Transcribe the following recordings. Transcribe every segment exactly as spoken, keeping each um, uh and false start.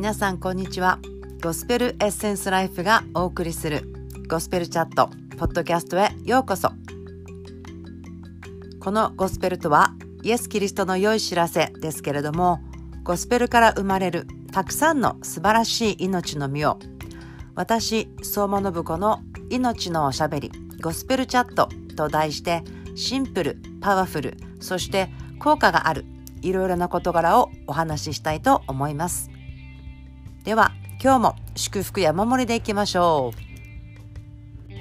皆さんこんにちは。ゴスペルエッセンスライフがお送りするゴスペルチャットポッドキャストへようこそ。このゴスペルとはイエス・キリストの良い知らせですけれども、ゴスペルから生まれるたくさんの素晴らしい命の実を、私相馬信子の命のおしゃべりゴスペルチャットと題して、シンプル、パワフル、そして効果があるいろいろな事柄をお話ししたいと思います。では今日も祝福山盛りでいきましょう。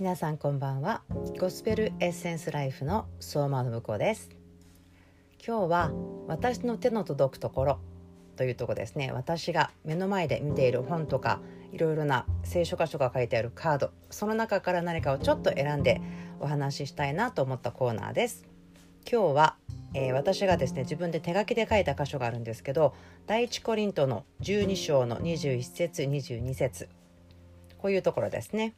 皆さんこんばんは。ゴスペルエッセンスライフの相馬信子です。今日は私の手の届くところというところですね。私が目の前で見ている本とかいろいろな聖書箇所が書いてあるカード、その中から何かをちょっと選んでお話ししたいなと思ったコーナーです。今日は、えー、私がですね自分で手書きで書いた箇所があるんですけど、第一コリントのじゅうに章のにじゅういち節にじゅうに節、こういうところですね。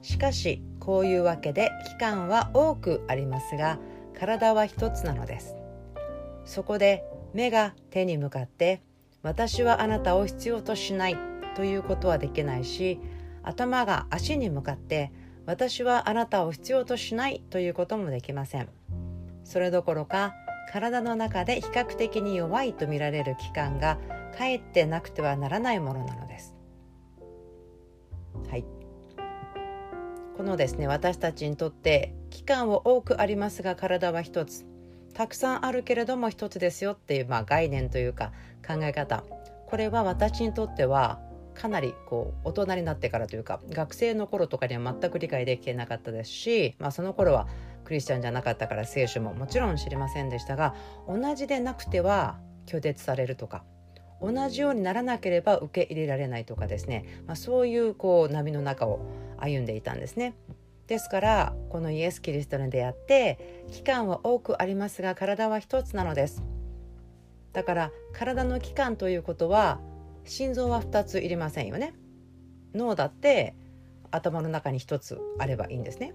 しかしこういうわけで期間は多くありますが、体は一つなのです。そこで目が手に向かって、私はあなたを必要としないということはできないし、頭が足に向かって、私はあなたを必要としないということもできません。それどころか、体の中で比較的に弱いと見られる期間がかえってなくてはならないものなのです。はい。このですね、私たちにとって期間は多くありますが体は一つ、たくさんあるけれども一つですよっていう、まあ、概念というか考え方、これは私にとってはかなりこう大人になってからというか、学生の頃とかには全く理解できてなかったですし、まあ、その頃はクリスチャンじゃなかったから聖書ももちろん知りませんでしたが、同じでなくては拒絶されるとか、同じようにならなければ受け入れられないとかですね、まあ、そういうこう波の中を歩んでいたんですね。ですからこのイエス・キリストに出会って、期間は多くありますが体は一つなのです。だから体の期間ということは、心臓は二ついりませんよね。脳だって頭の中に一つあればいいんですね。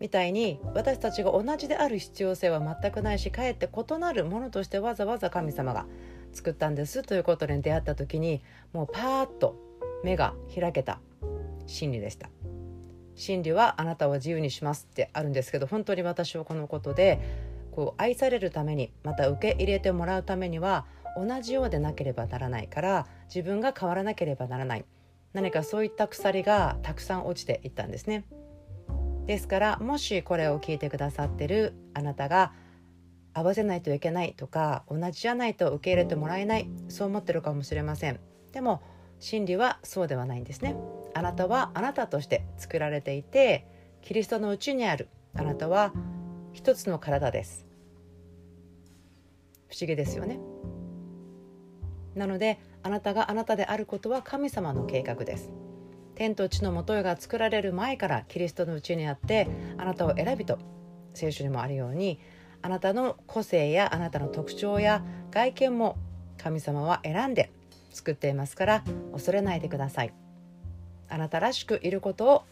みたいに私たちが同じである必要性は全くないし、かえって異なるものとしてわざわざ神様が作ったんですということに出会った時に、もうパーッと目が開けた真理でした。真理はあなたを自由にしますってあるんですけど、本当に私はこのことでこう愛されるために、また受け入れてもらうためには同じようでなければならないから、自分が変わらなければならない、何かそういった鎖がたくさん落ちていったんですね。ですからもしこれを聞いてくださってるあなたが、合わせないといけないとか同じじゃないと受け入れてもらえない、そう思ってるかもしれません。でも真理はそうではないんですね。あなたはあなたとして作られていて、キリストのうちにあるあなたは一つの体です。不思議ですよね。なのであなたがあなたであることは神様の計画です。天と地のもとが作られる前からキリストのうちにあって、あなたを選びと聖書にもあるように、あなたの個性やあなたの特徴や外見も神様は選んで作っていますから、恐れないでください。あなたらしくいることを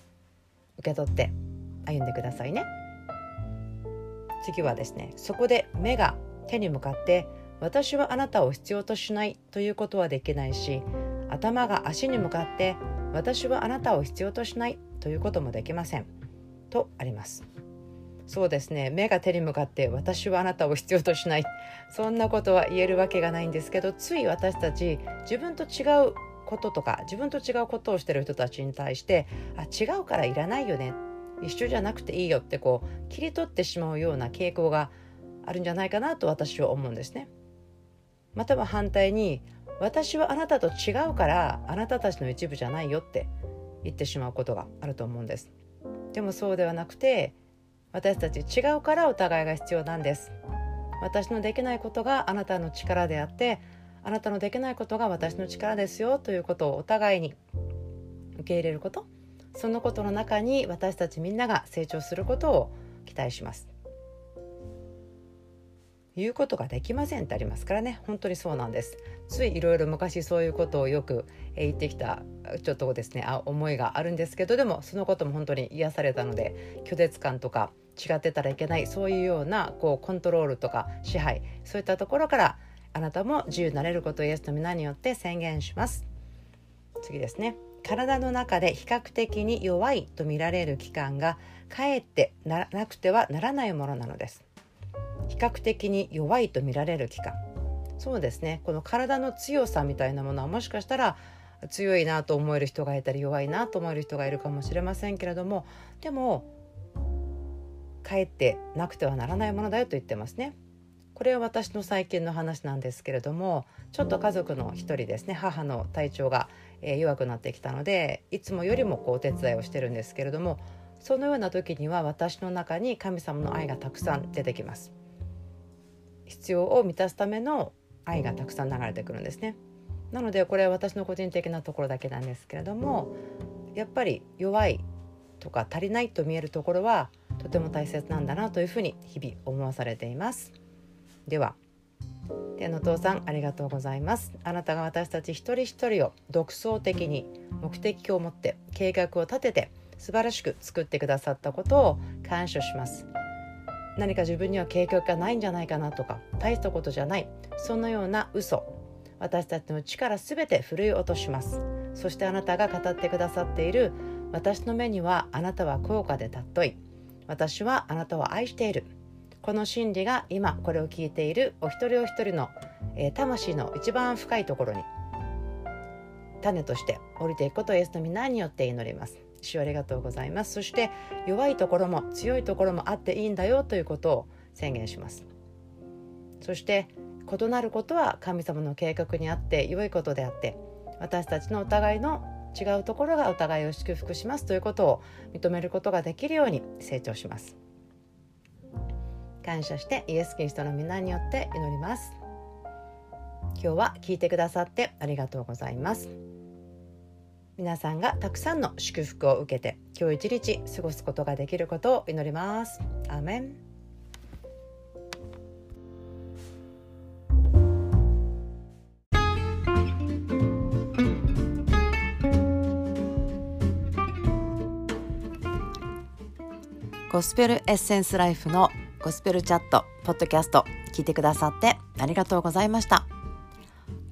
受け取って歩んでくださいね。次はですね、そこで目が手に向かって、私はあなたを必要としないということはできないし、頭が足に向かって、私はあなたを必要としないということもできませんとあります。そうですね、目が手に向かって私はあなたを必要としない、そんなことは言えるわけがないんですけど、つい私たち自分と違うこととか自分と違うことをしている人たちに対して、あ、違うからいらないよね、一緒じゃなくていいよってこう切り取ってしまうような傾向があるんじゃないかなと私は思うんですね。または反対に、私はあなたと違うからあなたたちの一部じゃないよって言ってしまうことがあると思うんです。でもそうではなくて、私たち違うからお互いが必要なんです。私のできないことがあなたの力であって、あなたのできないことが私の力ですよということをお互いに受け入れること、そのことの中に私たちみんなが成長することを期待します。言うことができませんってありますからね。本当にそうなんです。ついいろいろ昔そういうことをよく言ってきたちょっとですねあ思いがあるんですけど、でもそのことも本当に癒されたので、拒絶感とか違ってたらいけない、そういうようなこうコントロールとか支配、そういったところからあなたも自由になれることをイエスの皆によって宣言します。次ですね。体の中で比較的に弱いと見られる器官がかえってならなくてはならないものなのです。比較的に弱いと見られる器官、そうですね、この体の強さみたいなものはもしかしたら強いなと思える人がいたり弱いなと思える人がいるかもしれませんけれども、でもかえってなくてはならないものだよと言ってますね。これは私の最近の話なんですけれども、ちょっと家族の一人ですね、母の体調が弱くなってきたので、いつもよりもこうお手伝いをしてるんですけれども、そのような時には私の中に神様の愛がたくさん出てきます。必要を満たすための愛がたくさん流れてくるんですね。なのでこれは私の個人的なところだけなんですけれども、やっぱり弱いとか足りないと見えるところはとても大切なんだなというふうに日々思わされています。では、天の父さん、ありがとうございます。あなたが私たち一人一人を独創的に目的を持って計画を立てて素晴らしく作ってくださったことを感謝します。何か自分には計画がないんじゃないかなとか、大したことじゃない、そのような嘘、私たちの内からすべてふるい落とします。そしてあなたが語ってくださっている、私の目にはあなたは高価で尊い、私はあなたを愛している、この真理が今これを聞いているお一人お一人の、えー、魂の一番深いところに種として降りていくことをイエスの皆によって祈ります。主、ありがとうございます。そして弱いところも強いところもあっていいんだよということを宣言します。そして異なることは神様の計画にあって良いことであって、私たちのお互いの違うところがお互いを祝福しますということを認めることができるように成長します。感謝してイエス・キリストの皆によって祈ります。今日は聞いてくださってありがとうございます。皆さんがたくさんの祝福を受けて今日一日過ごすことができることを祈ります。アーメン。ゴスペルエッセンスライフのゴスペルチャットポッドキャスト、聞いてくださってありがとうございました。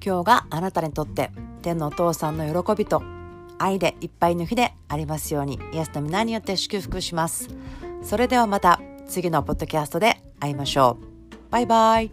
今日があなたにとって天のお父さんの喜びと愛でいっぱいの日でありますように、イエスの皆によって祝福します。それではまた次のポッドキャストで会いましょう。バイバイ。